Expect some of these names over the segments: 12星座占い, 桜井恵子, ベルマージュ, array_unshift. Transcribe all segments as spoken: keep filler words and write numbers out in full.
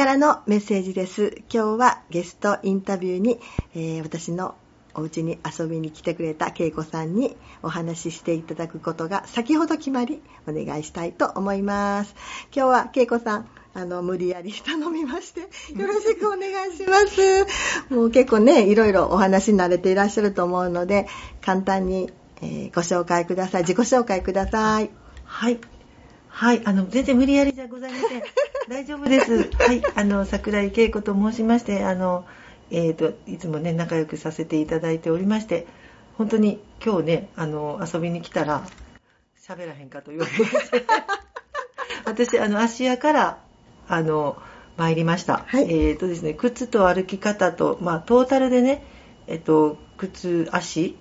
からのメッセージです。今日はゲストインタビューに、えー、私のお家に遊びに来てくれた恵子さんにお話ししていただくことが先ほど決まり、お願いしたいと思います。今日は恵子さん、あの無理やり頼みましてよろしくお願いしますもう結構ね、いろいろお話に慣れていらっしゃると思うので、簡単に、えー、ご紹介ください。自己紹介ください。はいはい、あの全然無理やりじゃございません大丈夫です、はい、あの桜井恵子と申しまして、あの、えー、といつも、ね、仲良くさせていただいておりまして、本当に今日、ね、あの遊びに来たら喋らへんかと言われて私、あの芦屋からあの参りました、はい、えーとですね、靴と歩き方と、まあ、トータルでね、えー、と靴足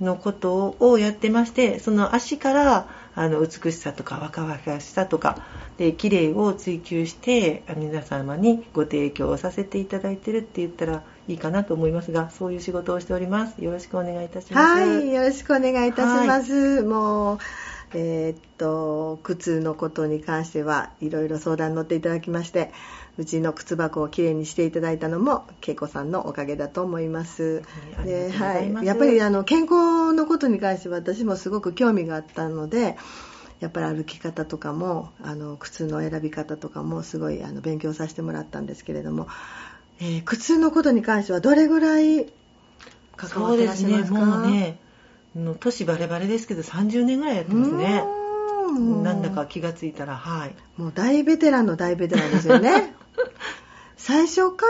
のことをやってまして、その足からあの美しさとか若々しさとかで綺麗を追求して皆様にご提供をさせていただいてるって言ったらいいかなと思いますが、そういう仕事をしております。よろしくお願いいたします。はい、よろしくお願いいたします。もうえー、っと靴のことに関してはいろいろ相談に乗っていただきまして、うちの靴箱をきれいにしていただいたのも恵子さんのおかげだと思います。で、はい、やっぱりあの健康のことに関しては私もすごく興味があったので、やっぱり歩き方とかもあの靴の選び方とかもすごいあの勉強させてもらったんですけれども、えー、靴のことに関してはどれぐらい関わってらっしゃいますか？そうですね、もうねの年バレバレですけどさんじゅうねんぐらいやってますね。んなんだか気がついたら、はい、もう大ベテランの大ベテランですよね最初か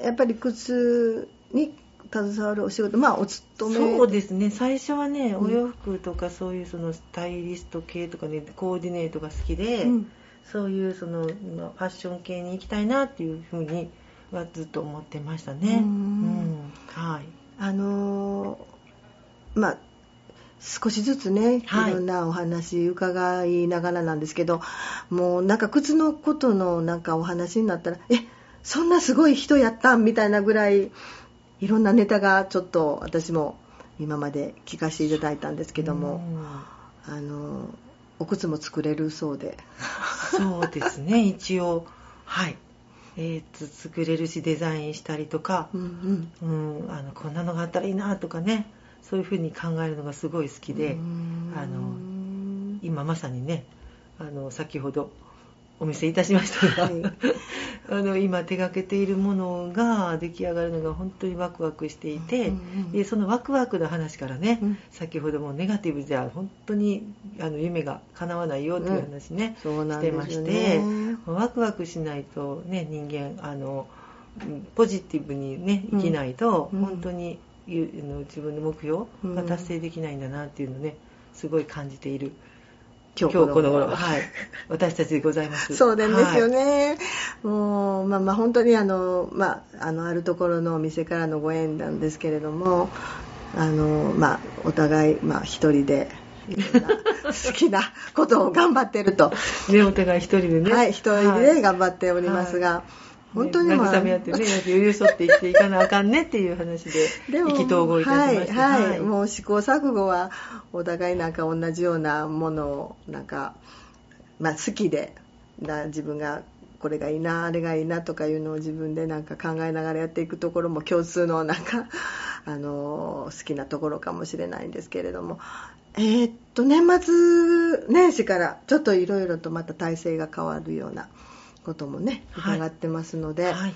らやっぱり靴に携わるお仕事、まあお勤め。そうですね、最初はね、お洋服とかそういうそのスタイリスト系とかね、コーディネートが好きで、うん、そういうそのファッション系に行きたいなっていうふうにはずっと思ってましたね。うん、うん、はい、あのー、まあ少しずつね、いろんなお話伺いながらなんですけど、はい、もうなんか靴のことのなんかお話になったら、え、そんなすごい人やったんみたいなぐらい、いろんなネタがちょっと私も今まで聞かせていただいたんですけども、あのお靴も作れるそうでそうですね、一応はい、えー、作れるしデザインしたりとか、うんうんうん、あのこんなのがあったらいいなとかね、そういうふうに考えるのがすごい好きで、あの今まさにね、あの先ほどお見せいたしましたが、はい、あの今手がけているものが出来上がるのが本当にワクワクしていて、でそのワクワクの話からね、うん、先ほどもネガティブじゃ本当にあの夢が叶わないよという話ね、うん、してまして、ワクワクしないとね、人間あのポジティブにね生きないと、うん、本当に自分の目標が達成できないんだなっていうのをね、すごい感じている今日この頃、はい、私たちでございますそうなんですよね、はい、もう、まあまあ、本当にあの、まあ、あのあるところのお店からのご縁なんですけれども、あの、まあ、お互い、まあ、一人でいろんな好きなことを頑張っているとね、お互い一人でね、はい、一人で頑張っておりますが、はいはい、本当に慰め合ってね、寄り添って生きていかなあかんねっていう話で意気投合いたしました。はいはい、はい、もう試行錯誤はお互いなんか同じようなものをなんか、まあ、好きでな、自分がこれがいいなあれがいいなとかいうのを自分でなんか考えながらやっていくところも共通のなんかあの好きなところかもしれないんですけれども、えー、っと年末年始からちょっといろいろとまた体制が変わるようなこともね伺ってますので、はいはい、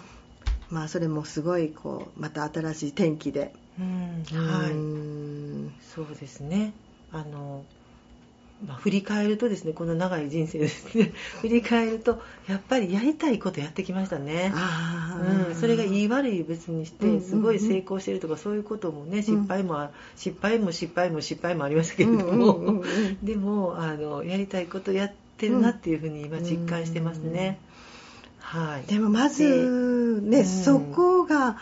まあ、それもすごいこうまた新しい天気で、うん、はい、うん、そうですね、あの、まあ、振り返るとですね、この長い人生ですね振り返るとやっぱりやりたいことやってきましたね。あ、うん、それがいい悪い別にしてすごい成功してるとかそういうこともね、失敗も、うん、失敗も失敗も失敗もありましたけれども、うんうんうんうん、でもあのやりたいことやってるなっていうふうに今実感してますね、うんうん、はい、でもまず、ね、うん、そこが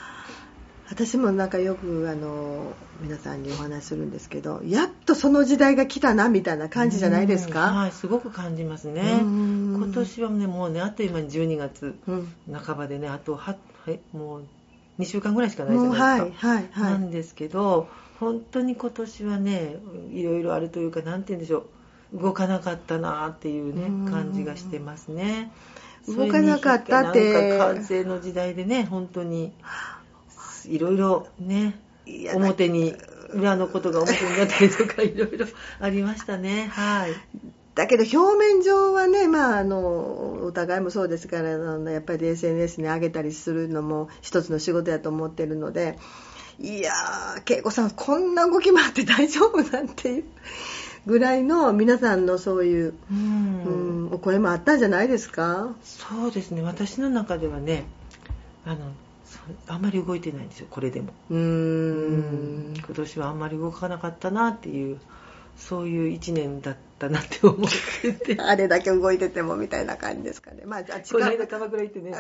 私もなんかよくあの皆さんにお話しするんですけど、やっとその時代が来たなみたいな感じじゃないですか、うん、はい、すごく感じますね。今年はね、もうね、あっという間にじゅうにがつなかばでね、あとはもうにしゅうかんぐらいしかないじゃないですか、はいはいはい、なんですけど本当に今年はね、いろいろあるというか、なんて言うんでしょう、動かなかったなっていうね感じがしてますね。動かなかったってなんか完成の時代でね本当にいろいろね表に裏のことが表になったりとかいろいろありましたね。はい。だけど表面上はね、まあ、あのお互いもそうですからやっぱり エスエヌエス に上げたりするのも一つの仕事だと思っているので、いやー恵子さんこんな動きもあって大丈夫なんていうぐらいの皆さんのそういう、うんうん、お声もあったんじゃないですか。そうですね、私の中ではねあのあんまり動いてないんですよこれでも。うーん、今年はあんまり動かなかったなっていうそういういちねんだったなって思っててあれだけ動いててもみたいな感じですかね。まあ、じゃあこの間鎌倉行ってね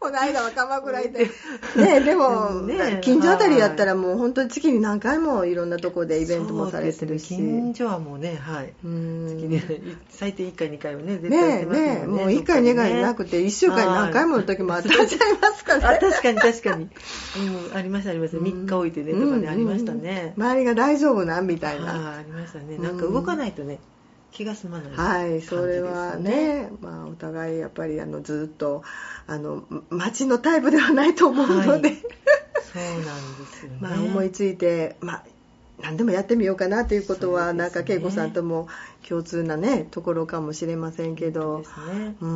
この間は鎌倉行ってねでもね近所あたりやったらもう本当に月に何回もいろんなとこでイベントもされてるし、ね、近所はもうね、はい、うーん最低いっかいにかいはね絶対行ってますもん ね, ね, ねもういっかいにかいなくていっしゅうかんに何回もの時もあったんちゃいますかねあ確かに確かに、うん、ありましたありました、みっか置いてねとかねありましたね。周りが大丈夫なんみたいなあ, ありましたね。なんか動かないとね、うん、気が済まない感じですよね。はい、それはね、まあ、お互いやっぱりあのずっとあの街のタイプではないと思うので、はい、そうなんですよね。まあ思いついて、まあ、何でもやってみようかなということは、ね、なんか恵子さんとも共通なねところかもしれませんけど、そうですね、うー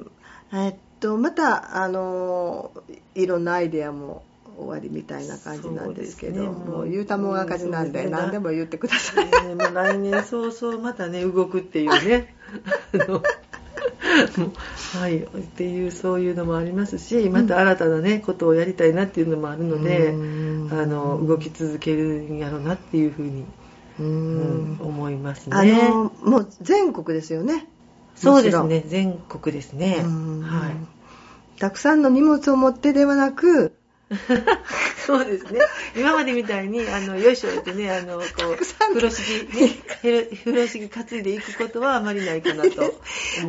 ん、えっとまたあのいろんなアイデアも。終わりみたいな感じなんですけど、うす、ね、もう言うたもん赤字なんで何でも言ってください、ね、もう来年早々またね動くっていうねあのはいっていうそういうのもありますし、また新たなねことをやりたいなっていうのもあるので、うん、あの動き続けるんやろうなっていうふうに、うん、思いますね。あのもう全国ですよね。そうですね、全国ですね、はい、たくさんの荷物を持ってではなくそうですね、今までみたいにあのよいしょってねあのこう風呂敷風呂敷担いでいくことはあまりないかなと思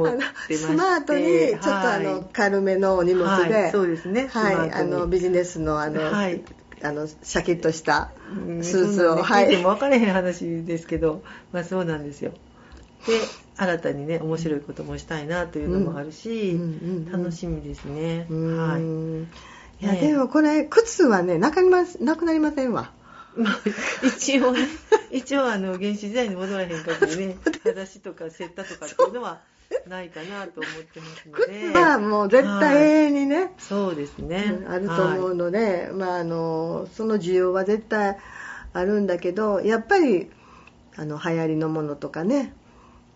ってましてスマートにちょっと、はい、あの軽めのお荷物で、はい、そうですね、はい、あのビジネスのあの、はい、あのシャキッとしたスーツを、ね、聞いても分からへん話ですけど、まあ、そうなんですよ。で新たにね面白いこともしたいなというのもあるし、うんうんうんうん、楽しみですね、はい。いやでもこれ靴はねなくなりませんわ一応ね一応あの原始時代に戻らへん限りね裸足とかセッタとかっていうのはないかなと思ってますので、靴はもう絶対永遠にね、はい、そうですね、うん、あると思うので、はい、まああのその需要は絶対あるんだけど、やっぱりあの流行りのものとかね、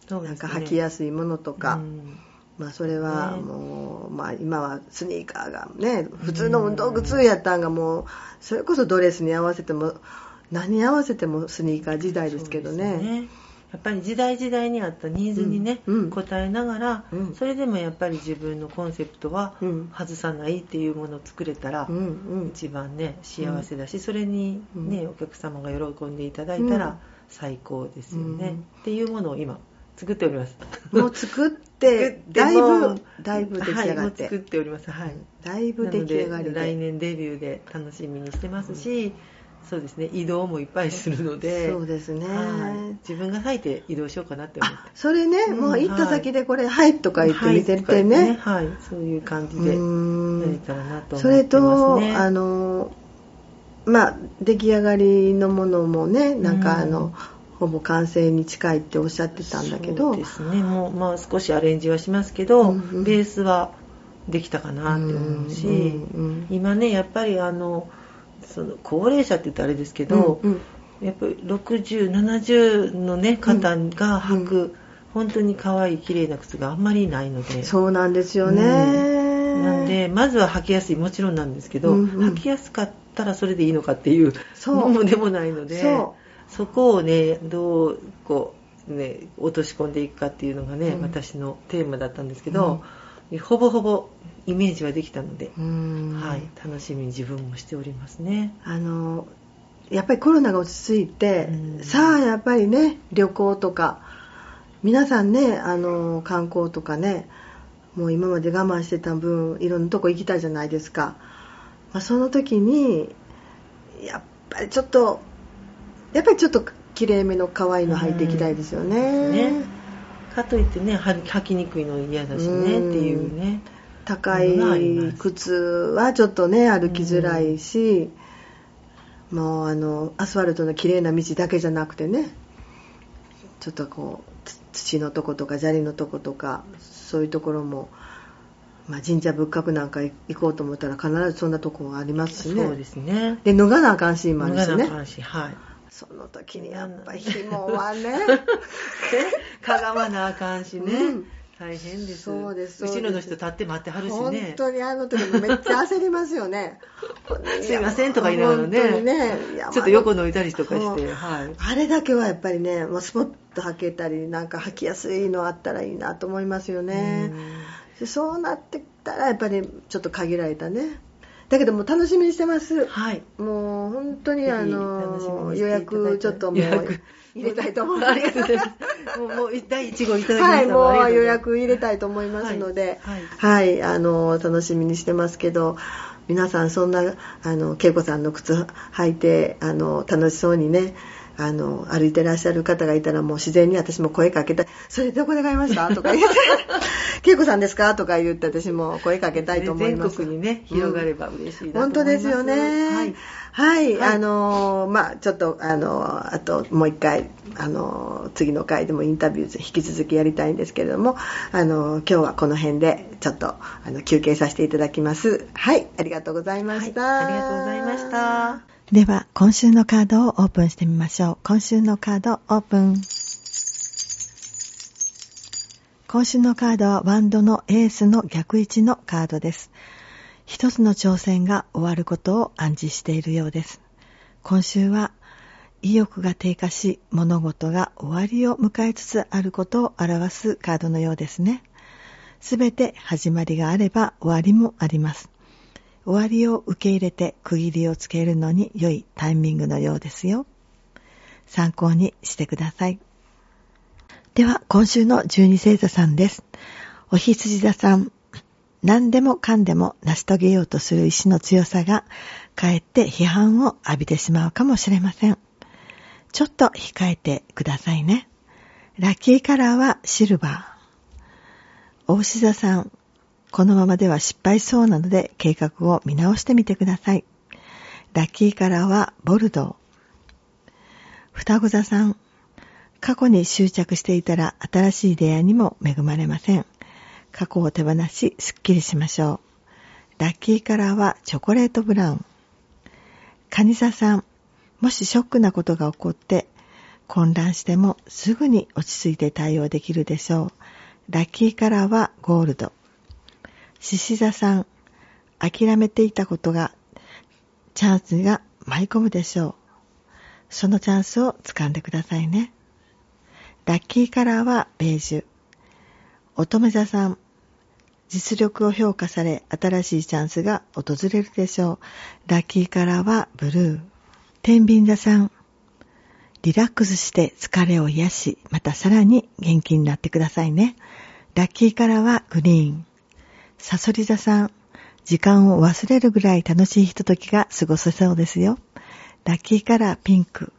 そうですね、なんか履きやすいものとか、うん、まあ、それはもう、ね、まあ、今はスニーカーがね普通の運動靴やったんがもうそれこそドレスに合わせても何に合わせてもスニーカー時代ですけど ね, ねやっぱり時代時代に合ったニーズにね、うん、応えながら、うん、それでもやっぱり自分のコンセプトは外さないっていうものを作れたら、うん、一番ね幸せだし、うん、それに、ね、お客様が喜んでいただいたら最高ですよね、うん、っていうものを今作っておりますもう作ってだいぶだいぶ出来上がって、はい、もう作っております、はい、だいぶ出来上がりで来年デビューで楽しみにしてますし、うん、そうですね、移動もいっぱいするので、そうですね、自分が履いて移動しようかなって思って、それね、うん、もう行った先でこれ「はい」とか言って見せてね、はい、そういう感じでなれたらなと思ってますね。それとあのまあ出来上がりのものもねなんかあの、うん、ほぼ完成に近いっておっしゃってたんだけど、そうですね、もう、まあ、少しアレンジはしますけど、うんうん、ベースはできたかなって思うし、うんうんうん、今ねやっぱりあのその高齢者って言ったらあれですけど、うんうん、やっぱりろくじゅう、ななじゅうの、ね、方が履く、うんうん、本当に可愛い綺麗な靴があんまりないので、そうなんですよね、うん、なんでまずは履きやすいもちろんなんですけど、うんうん、履きやすかったらそれでいいのかっていうものでもないので、そうそこをねどうこうね落とし込んでいくかっていうのがね、うん、私のテーマだったんですけど、うん、ほぼほぼイメージはできたので、うん、はい、楽しみに自分もしておりますね。あのやっぱりコロナが落ち着いて、うん、さあやっぱりね旅行とか皆さんねあの観光とかねもう今まで我慢してた分いろんなとこ行きたいじゃないですか、まあ、その時にやっぱりちょっとやっぱりちょっときれいめの可愛いの履いていきたいですよね、うん、ね、かといってね履きにくいの嫌だしねっていうね、高い靴はちょっとね歩きづらいし、うん、もうあのアスファルトの綺麗な道だけじゃなくてね、ちょっとこう土のとことか砂利のとことかそういうところも、まあ、神社仏閣なんか行こうと思ったら必ずそんなとこがありますしね。そうですね。で脱がなあかんし今あるしね。脱がなあかんし、はい。その時にやっぱ紐はねかがまなあかんしね、うん、大変です。そうです、そうです。後ろの人立って待ってはるしね、本当にあの時もめっちゃ焦りますよねすいませんとか言いながら ね, ねちょっと横のいたりとかして、はい、あれだけはやっぱりねもうスポッと履けたりなんか履きやすいのあったらいいなと思いますよね。うそうなってきたらやっぱりちょっと限られたね、だけどもう楽しみにしてます、はい、もう本当にあの予約ちょっともう入れたいと思いますもうだいいち号いただきました。はい、もう予約入れたいと思いますので、はいはいはい、あの楽しみにしてますけど、皆さんそんなあの恵子さんの靴履いてあの楽しそうにねあの歩いてらっしゃる方がいたらもう自然に私も声かけたい、それどこで買いましたとか言って恵子さんですかとか言って私も声かけたいと思います。全国にね広がれば嬉しいなと思います、うん、本当ですよね。はい、はいはい、あのまあちょっとあのあともう一回あの次の回でもインタビュー引き続きやりたいんですけれども、あの今日はこの辺でちょっとあの休憩させていただきます。はい、ありがとうございました、はい、ありがとうございました。では今週のカードをオープンしてみましょう。今週のカードオープン。今週のカードはワンドのエースの逆位置のカードです。一つの挑戦が終わることを暗示しているようです。今週は意欲が低下し物事が終わりを迎えつつあることを表すカードのようですね。すべて始まりがあれば終わりもあります。終わりを受け入れて区切りをつけるのに良いタイミングのようですよ。参考にしてください。では今週の十二星座さんです。おひつじ座さん、何でもかんでも成し遂げようとする意志の強さがかえって批判を浴びてしまうかもしれません。ちょっと控えてくださいね。ラッキーカラーはシルバー。おうし座さん、このままでは失敗そうなので計画を見直してみてください。ラッキーカラーはボルドー。双子座さん、過去に執着していたら新しい出会いにも恵まれません。過去を手放しすっきりしましょう。ラッキーカラーはチョコレートブラウン。蟹座さん、もしショックなことが起こって混乱してもすぐに落ち着いて対応できるでしょう。ラッキーカラーはゴールド。獅子座さん、諦めていたことがチャンスが舞い込むでしょう。そのチャンスを掴んでくださいね。ラッキーカラーはベージュ。乙女座さん、実力を評価され新しいチャンスが訪れるでしょう。ラッキーカラーはブルー。天秤座さん、リラックスして疲れを癒し、またさらに元気になってくださいね。ラッキーカラーはグリーン。サソリ座さん、時間を忘れるぐらい楽しいひとときが過ごせそうですよ。ラッキーカラーピンク。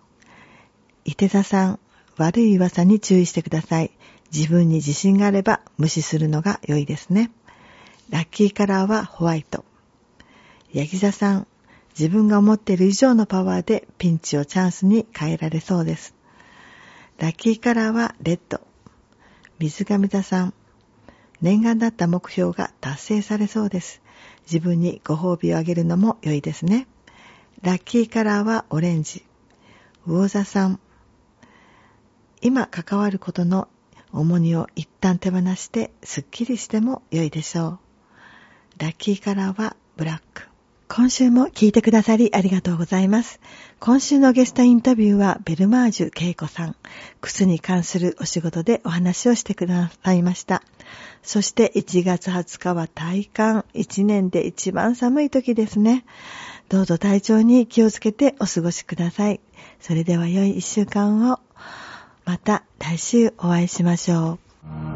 いて座さん、悪い噂に注意してください。自分に自信があれば無視するのが良いですね。ラッキーカラーはホワイト。ヤギ座さん、自分が思っている以上のパワーでピンチをチャンスに変えられそうです。ラッキーカラーはレッド。水上座さん、念願だった目標が達成されそうです。自分にご褒美をあげるのも良いですね。ラッキーカラーはオレンジ。魚座さん、今関わることの重荷を一旦手放してすっきりしても良いでしょう。ラッキーカラーはブラック。今週も聞いてくださりありがとうございます。今週のゲストインタビューはベルマージュ恵子さん。靴に関するお仕事でお話をしてくださいました。そしていちがつはつかは体感、いちねんで一番寒い時ですね。どうぞ体調に気をつけてお過ごしください。それでは良いいっしゅうかんを。また来週お会いしましょう。